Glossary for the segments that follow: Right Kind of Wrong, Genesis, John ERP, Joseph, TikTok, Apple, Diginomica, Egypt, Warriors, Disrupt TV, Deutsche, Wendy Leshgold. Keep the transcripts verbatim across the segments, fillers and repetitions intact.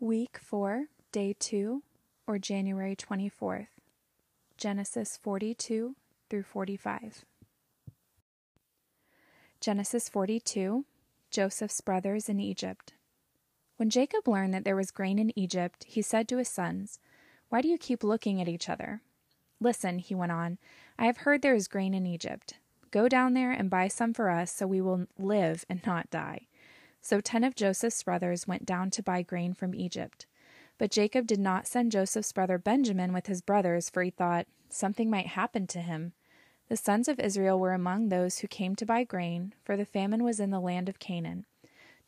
Week four, Day two, or January twenty-fourth, Genesis forty-two through forty-five. Genesis forty-two, Joseph's brothers in Egypt. When Jacob learned that there was grain in Egypt, he said to his sons, "Why do you keep looking at each other? Listen," he went on, "I have heard there is grain in Egypt. Go down there and buy some for us so we will live and not die." So ten of Joseph's brothers went down to buy grain from Egypt. But Jacob did not send Joseph's brother Benjamin with his brothers, for he thought, something might happen to him. The sons of Israel were among those who came to buy grain, for the famine was in the land of Canaan.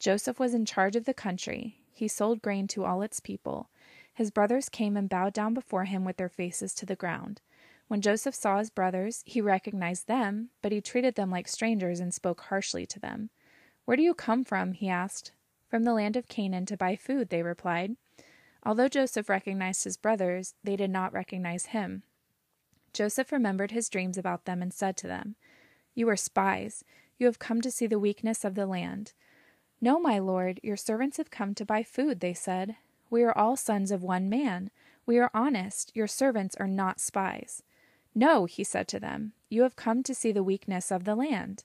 Joseph was in charge of the country. He sold grain to all its people. His brothers came and bowed down before him with their faces to the ground. When Joseph saw his brothers, he recognized them, but he treated them like strangers and spoke harshly to them. "Where do you come from?" he asked. "From the land of Canaan to buy food," they replied. Although Joseph recognized his brothers, they did not recognize him. Joseph remembered his dreams about them and said to them, "You are spies. You have come to see the weakness of the land." "No, my lord, your servants have come to buy food," they said. "We are all sons of one man. We are honest. Your servants are not spies." "No," he said to them, "you have come to see the weakness of the land."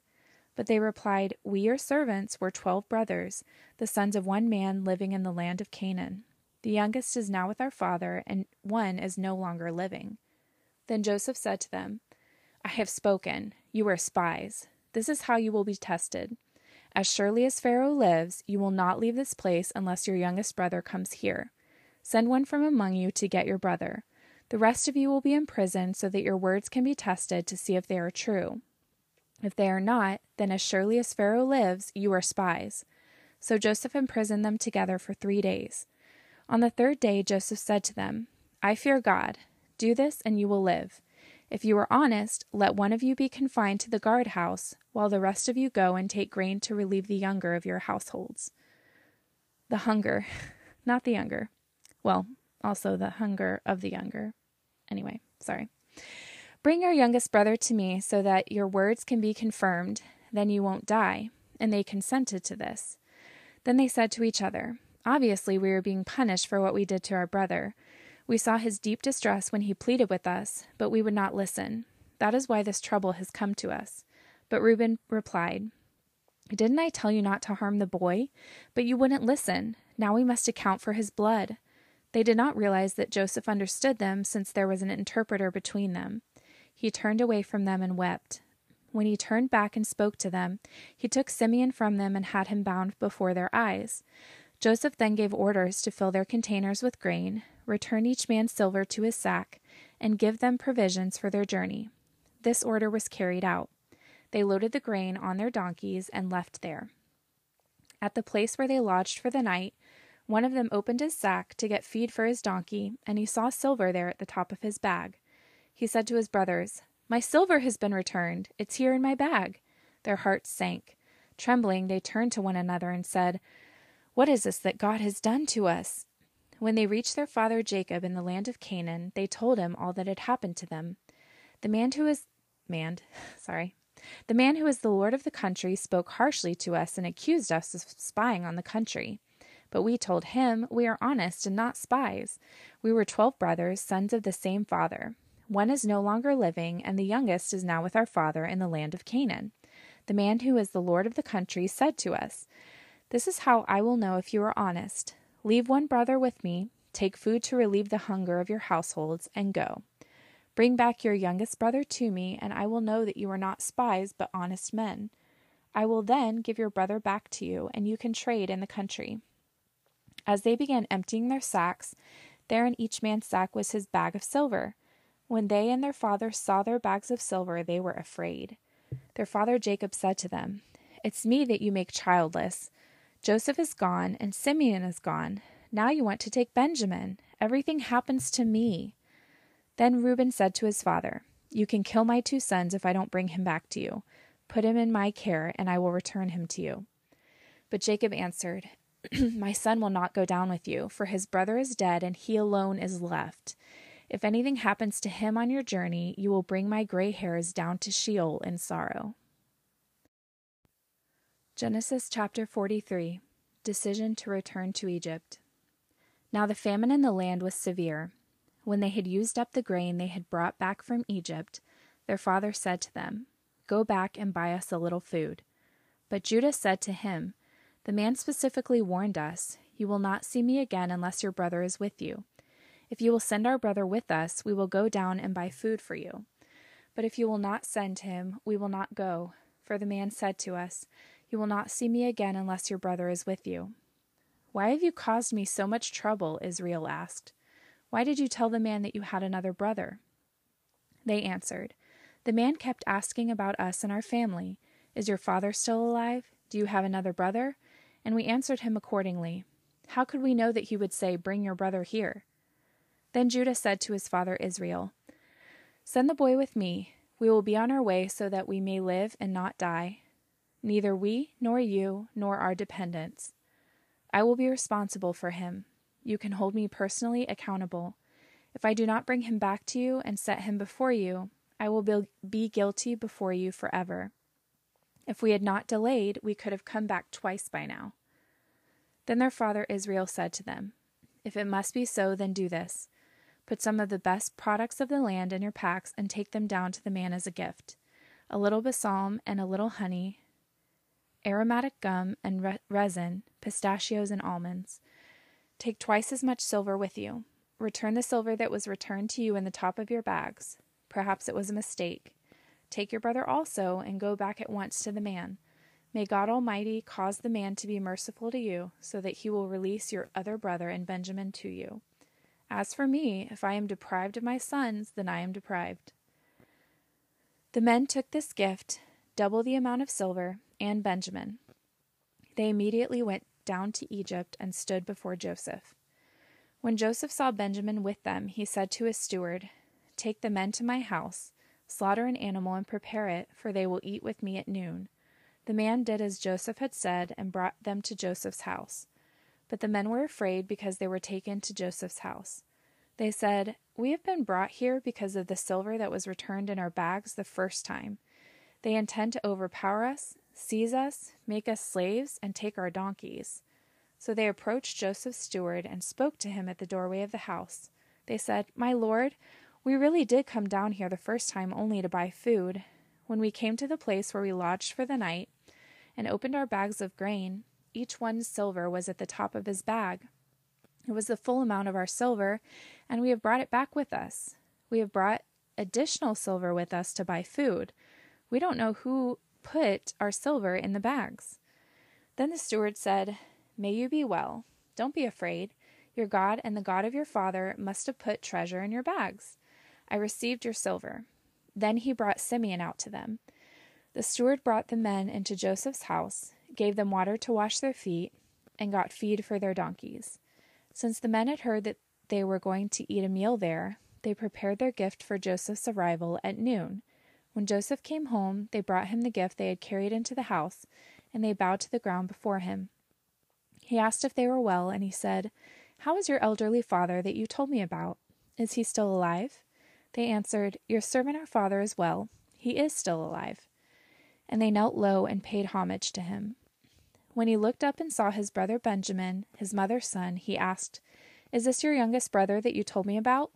But they replied, "We, your servants, were twelve brothers, the sons of one man living in the land of Canaan. The youngest is now with our father, and one is no longer living." Then Joseph said to them, "I have spoken. You are spies. This is how you will be tested. As surely as Pharaoh lives, you will not leave this place unless your youngest brother comes here. Send one from among you to get your brother. The rest of you will be imprisoned so that your words can be tested to see if they are true. If they are not, then as surely as Pharaoh lives, you are spies." So Joseph imprisoned them together for three days. On the third day, Joseph said to them, "I fear God. Do this and you will live. If you are honest, let one of you be confined to the guardhouse, while the rest of you go and take grain to relieve the younger of your households." The hunger, not the younger. Well, also the hunger of the younger. Anyway, sorry. "Bring your youngest brother to me so that your words can be confirmed, then you won't die." And they consented to this. Then they said to each other, "Obviously, we are being punished for what we did to our brother. We saw his deep distress when he pleaded with us, but we would not listen. That is why this trouble has come to us." But Reuben replied, "Didn't I tell you not to harm the boy? But you wouldn't listen. Now we must account for his blood." They did not realize that Joseph understood them, since there was an interpreter between them. He turned away from them and wept. When he turned back and spoke to them, he took Simeon from them and had him bound before their eyes. Joseph then gave orders to fill their containers with grain, return each man silver to his sack, and give them provisions for their journey. This order was carried out. They loaded the grain on their donkeys and left there. At the place where they lodged for the night, one of them opened his sack to get feed for his donkey, and he saw silver there at the top of his bag. He said to his brothers, "My silver has been returned. It's here in my bag." Their hearts sank. Trembling, they turned to one another and said, "What is this that God has done to us?" When they reached their father Jacob in the land of Canaan, they told him all that had happened to them. The man who is man, sorry, the man who is the lord of the country spoke harshly to us and accused us of spying on the country. But we told him, "We are honest and not spies. We were twelve brothers, sons of the same father. One is no longer living, and the youngest is now with our father in the land of Canaan. The man who is the lord of the country said to us, 'This is how I will know if you are honest. Leave one brother with me, take food to relieve the hunger of your households, and go. Bring back your youngest brother to me, and I will know that you are not spies but honest men. I will then give your brother back to you, and you can trade in the country.'" As they began emptying their sacks, there in each man's sack was his bag of silver. When they and their father saw their bags of silver, they were afraid. Their father Jacob said to them, "It's me that you make childless. Joseph is gone, and Simeon is gone. Now you want to take Benjamin. Everything happens to me." Then Reuben said to his father, "You can kill my two sons if I don't bring him back to you. Put him in my care, and I will return him to you." But Jacob answered, "My son will not go down with you, for his brother is dead, and he alone is left. If anything happens to him on your journey, you will bring my gray hairs down to Sheol in sorrow." Genesis chapter forty-three, Decision to Return to Egypt. Now the famine in the land was severe. When they had used up the grain they had brought back from Egypt, their father said to them, "Go back and buy us a little food." But Judah said to him, "The man specifically warned us, 'You will not see me again unless your brother is with you. If you will send our brother with us, we will go down and buy food for you. But if you will not send him, we will not go. For the man said to us, 'You will not see me again unless your brother is with you.'" "Why have you caused me so much trouble?" Israel asked. "Why did you tell the man that you had another brother?" They answered, "The man kept asking about us and our family. 'Is your father still alive? Do you have another brother?' And we answered him accordingly. How could we know that he would say, 'Bring your brother here'?" Then Judah said to his father Israel, "Send the boy with me. We will be on our way so that we may live and not die. Neither we, nor you, nor our dependents. I will be responsible for him. You can hold me personally accountable. If I do not bring him back to you and set him before you, I will be guilty before you forever. If we had not delayed, we could have come back twice by now." Then their father Israel said to them, "If it must be so, then do this. Put some of the best products of the land in your packs and take them down to the man as a gift, a little balsam and a little honey, aromatic gum and re resin, pistachios and almonds. Take twice as much silver with you. Return the silver that was returned to you in the top of your bags. Perhaps it was a mistake. Take your brother also and go back at once to the man. May God Almighty cause the man to be merciful to you so that he will release your other brother and Benjamin to you. As for me, if I am deprived of my sons, then I am deprived." The men took this gift, double the amount of silver, and Benjamin. They immediately went down to Egypt and stood before Joseph. When Joseph saw Benjamin with them, he said to his steward, "Take the men to my house, slaughter an animal and prepare it, for they will eat with me at noon." The man did as Joseph had said and brought them to Joseph's house. But the men were afraid because they were taken to Joseph's house. They said, "We have been brought here because of the silver that was returned in our bags the first time. They intend to overpower us, seize us, make us slaves, and take our donkeys." So they approached Joseph's steward and spoke to him at the doorway of the house. They said, "My lord, we really did come down here the first time only to buy food. When we came to the place where we lodged for the night and opened our bags of grain, each one's silver was at the top of his bag. It was the full amount of our silver, and we have brought it back with us. We have brought additional silver with us to buy food. We don't know who put our silver in the bags." Then the steward said, "May you be well. Don't be afraid. Your God and the God of your father must have put treasure in your bags. I received your silver." Then he brought Simeon out to them. The steward brought the men into Joseph's house, gave them water to wash their feet, and got feed for their donkeys. Since the men had heard that they were going to eat a meal there, they prepared their gift for Joseph's arrival at noon. When Joseph came home, they brought him the gift they had carried into the house, and they bowed to the ground before him. He asked if they were well, and he said, "How is your elderly father that you told me about? Is he still alive?" They answered, "Your servant our father is well. He is still alive." And they knelt low and paid homage to him. When he looked up and saw his brother Benjamin, his mother's son, he asked, "Is this your youngest brother that you told me about?"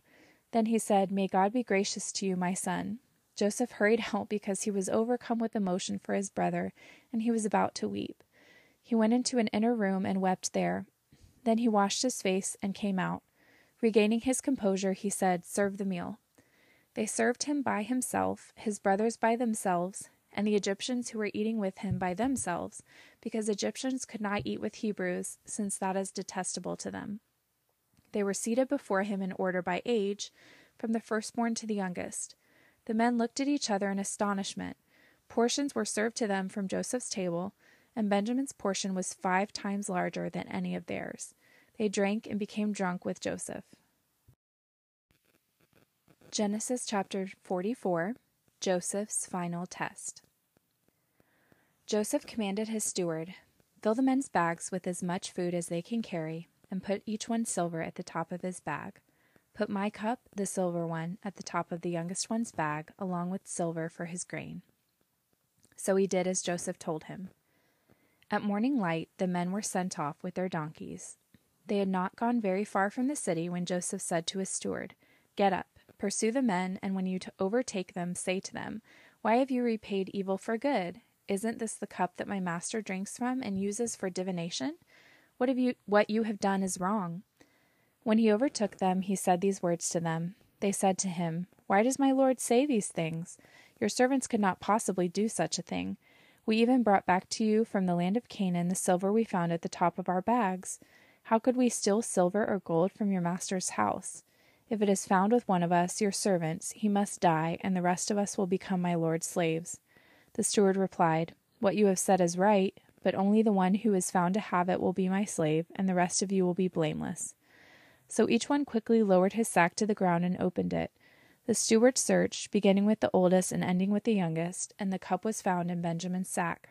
Then he said, "May God be gracious to you, my son." Joseph hurried out because he was overcome with emotion for his brother, and he was about to weep. He went into an inner room and wept there. Then he washed his face and came out. Regaining his composure, he said, "Serve the meal." They served him by himself, his brothers by themselves, and the Egyptians who were eating with him by themselves, because Egyptians could not eat with Hebrews, since that is detestable to them. They were seated before him in order by age, from the firstborn to the youngest. The men looked at each other in astonishment. Portions were served to them from Joseph's table, and Benjamin's portion was five times larger than any of theirs. They drank and became drunk with Joseph. Genesis chapter forty-four. Joseph's final test. Joseph commanded his steward, "Fill the men's bags with as much food as they can carry, and put each one silver at the top of his bag. Put my cup, the silver one, at the top of the youngest one's bag, along with silver for his grain." So he did as Joseph told him. At morning light, the men were sent off with their donkeys. They had not gone very far from the city when Joseph said to his steward, "Get up, pursue the men, and when you overtake them, say to them, 'Why have you repaid evil for good? Isn't this the cup that my master drinks from and uses for divination? What have you, what you have done is wrong.'" When he overtook them, he said these words to them. They said to him, "Why does my lord say these things? Your servants could not possibly do such a thing. We even brought back to you from the land of Canaan the silver we found at the top of our bags. How could we steal silver or gold from your master's house? If it is found with one of us, your servants, he must die, and the rest of us will become my lord's slaves." The steward replied, "What you have said is right, but only the one who is found to have it will be my slave, and the rest of you will be blameless." So each one quickly lowered his sack to the ground and opened it. The steward searched, beginning with the oldest and ending with the youngest, and the cup was found in Benjamin's sack.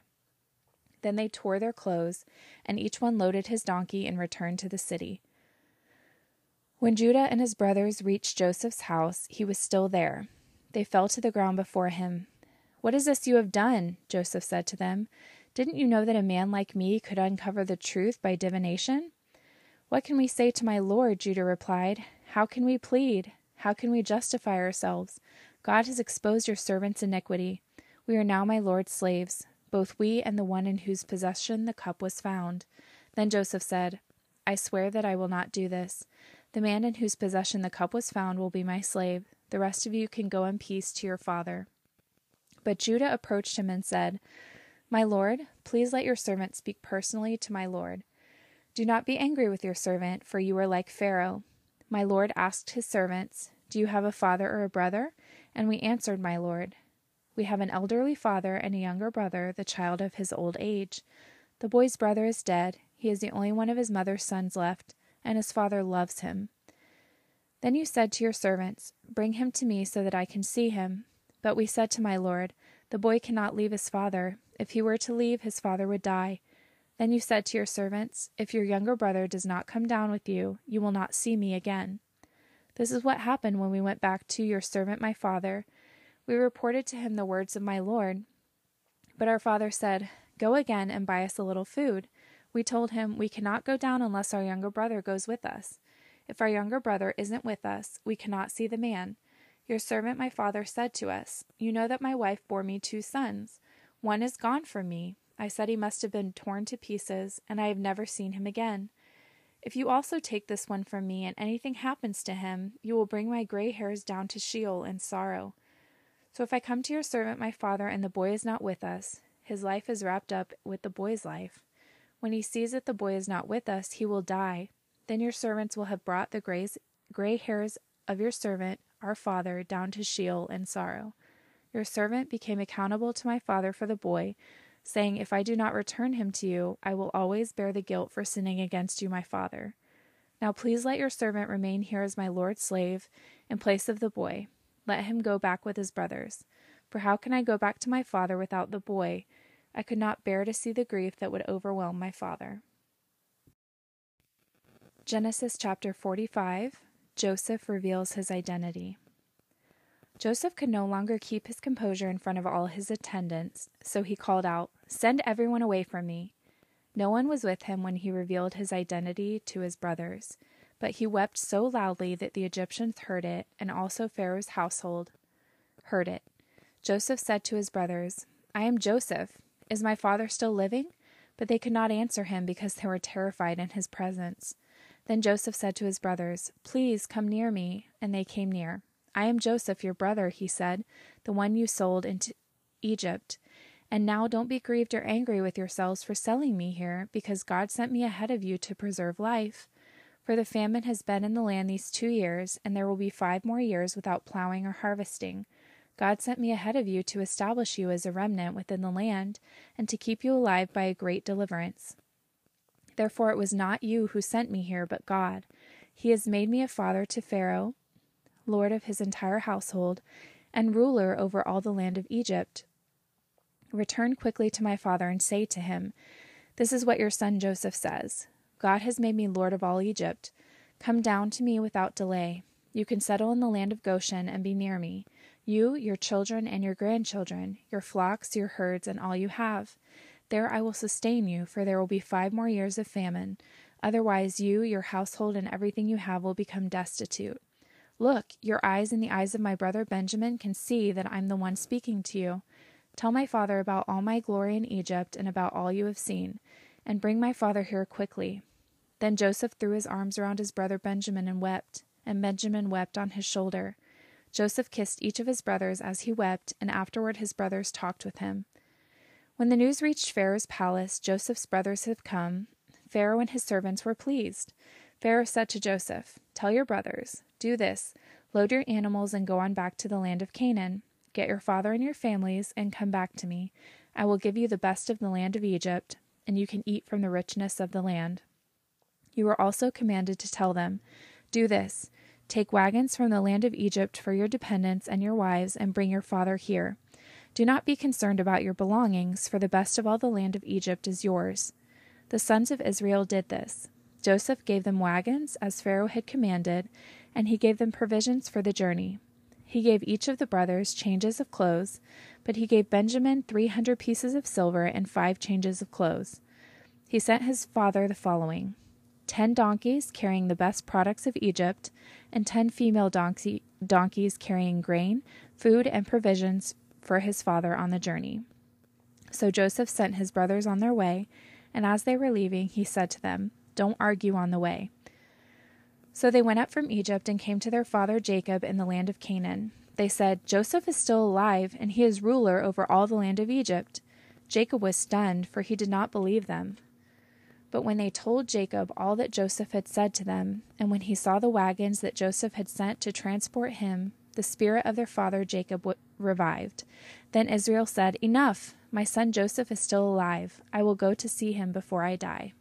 Then they tore their clothes, and each one loaded his donkey and returned to the city. When Judah and his brothers reached Joseph's house, he was still there. They fell to the ground before him. "What is this you have done?" Joseph said to them. "Didn't you know that a man like me could uncover the truth by divination?" "What can we say to my lord?" Judah replied. "How can we plead? How can we justify ourselves? God has exposed your servant's iniquity. We are now my lord's slaves, both we and the one in whose possession the cup was found." Then Joseph said, "I swear that I will not do this. The man in whose possession the cup was found will be my slave. The rest of you can go in peace to your father." But Judah approached him and said, "My lord, please let your servant speak personally to my lord. Do not be angry with your servant, for you are like Pharaoh. My lord asked his servants, 'Do you have a father or a brother?' And we answered, 'My lord, we have an elderly father and a younger brother, the child of his old age. The boy's brother is dead. He is the only one of his mother's sons left, and his father loves him.' Then you said to your servants, 'Bring him to me so that I can see him.' But we said to my lord, 'The boy cannot leave his father. If he were to leave, his father would die.' Then you said to your servants, 'If your younger brother does not come down with you, you will not see me again.' This is what happened when we went back to your servant my father. We reported to him the words of my lord. But our father said, 'Go again and buy us a little food.' We told him, 'We cannot go down unless our younger brother goes with us. If our younger brother isn't with us, we cannot see the man. Your servant my father said to us, "You know that my wife bore me two sons. One is gone from me. I said he must have been torn to pieces, and I have never seen him again. If you also take this one from me, and anything happens to him, you will bring my gray hairs down to Sheol in sorrow. So if I come to your servant my father, and the boy is not with us, his life is wrapped up with the boy's life. When he sees that the boy is not with us, he will die. Then your servants will have brought the grays, gray hairs of your servant, our father, down to Sheol in sorrow." Your servant became accountable to my father for the boy, saying, "If I do not return him to you, I will always bear the guilt for sinning against you, my father. Now please let your servant remain here as my lord's slave in place of the boy. Let him go back with his brothers. For how can I go back to my father without the boy? I could not bear to see the grief that would overwhelm my father." Genesis chapter forty-five, Joseph reveals his identity. Joseph could no longer keep his composure in front of all his attendants, so he called out, "Send everyone away from me." No one was with him when he revealed his identity to his brothers, but he wept so loudly that the Egyptians heard it, and also Pharaoh's household heard it. Joseph said to his brothers, "I am Joseph. Is my father still living?" But they could not answer him because they were terrified in his presence. Then Joseph said to his brothers, "Please come near me," and they came near. "I am Joseph, your brother," he said, "the one you sold into Egypt. And now don't be grieved or angry with yourselves for selling me here, because God sent me ahead of you to preserve life. For the famine has been in the land these two years, and there will be five more years without plowing or harvesting. God sent me ahead of you to establish you as a remnant within the land, and to keep you alive by a great deliverance. Therefore it was not you who sent me here, but God. He has made me a father to Pharaoh, lord of his entire household, and ruler over all the land of Egypt. Return quickly to my father and say to him, 'This is what your son Joseph says. God has made me lord of all Egypt. Come down to me without delay. You can settle in the land of Goshen and be near me, you, your children, and your grandchildren, your flocks, your herds, and all you have. There I will sustain you, for there will be five more years of famine, Otherwise you, your household, and everything you have will become destitute. Look, your eyes and the eyes of my brother Benjamin can see that I'm the one speaking to you. Tell my father about all my glory in Egypt and about all you have seen, and bring my father here quickly." Then Joseph threw his arms around his brother Benjamin and wept, and Benjamin wept on his shoulder. Joseph kissed each of his brothers as he wept, and afterward his brothers talked with him. When the news reached Pharaoh's palace, Joseph's brothers had come. Pharaoh and his servants were pleased. Pharaoh said to Joseph, "Tell your brothers, do this, load your animals and go on back to the land of Canaan. Get your father and your families and come back to me. I will give you the best of the land of Egypt, and you can eat from the richness of the land. You were also commanded to tell them, do this, take wagons from the land of Egypt for your dependents and your wives and bring your father here. Do not be concerned about your belongings, for the best of all the land of Egypt is yours." The sons of Israel did this. Joseph gave them wagons as Pharaoh had commanded, and he gave them provisions for the journey. He gave each of the brothers changes of clothes, but he gave Benjamin three hundred pieces of silver and five changes of clothes. He sent his father the following: ten donkeys carrying the best products of Egypt, and ten female donkey, donkeys carrying grain, food, and provisions for his father on the journey. So Joseph sent his brothers on their way, and as they were leaving, he said to them, "Don't argue on the way." So they went up from Egypt and came to their father Jacob in the land of Canaan. They said, "Joseph is still alive, and he is ruler over all the land of Egypt." Jacob was stunned, for he did not believe them. But when they told Jacob all that Joseph had said to them, and when he saw the wagons that Joseph had sent to transport him, the spirit of their father Jacob revived. Then Israel said, "Enough! My son Joseph is still alive. I will go to see him before I die."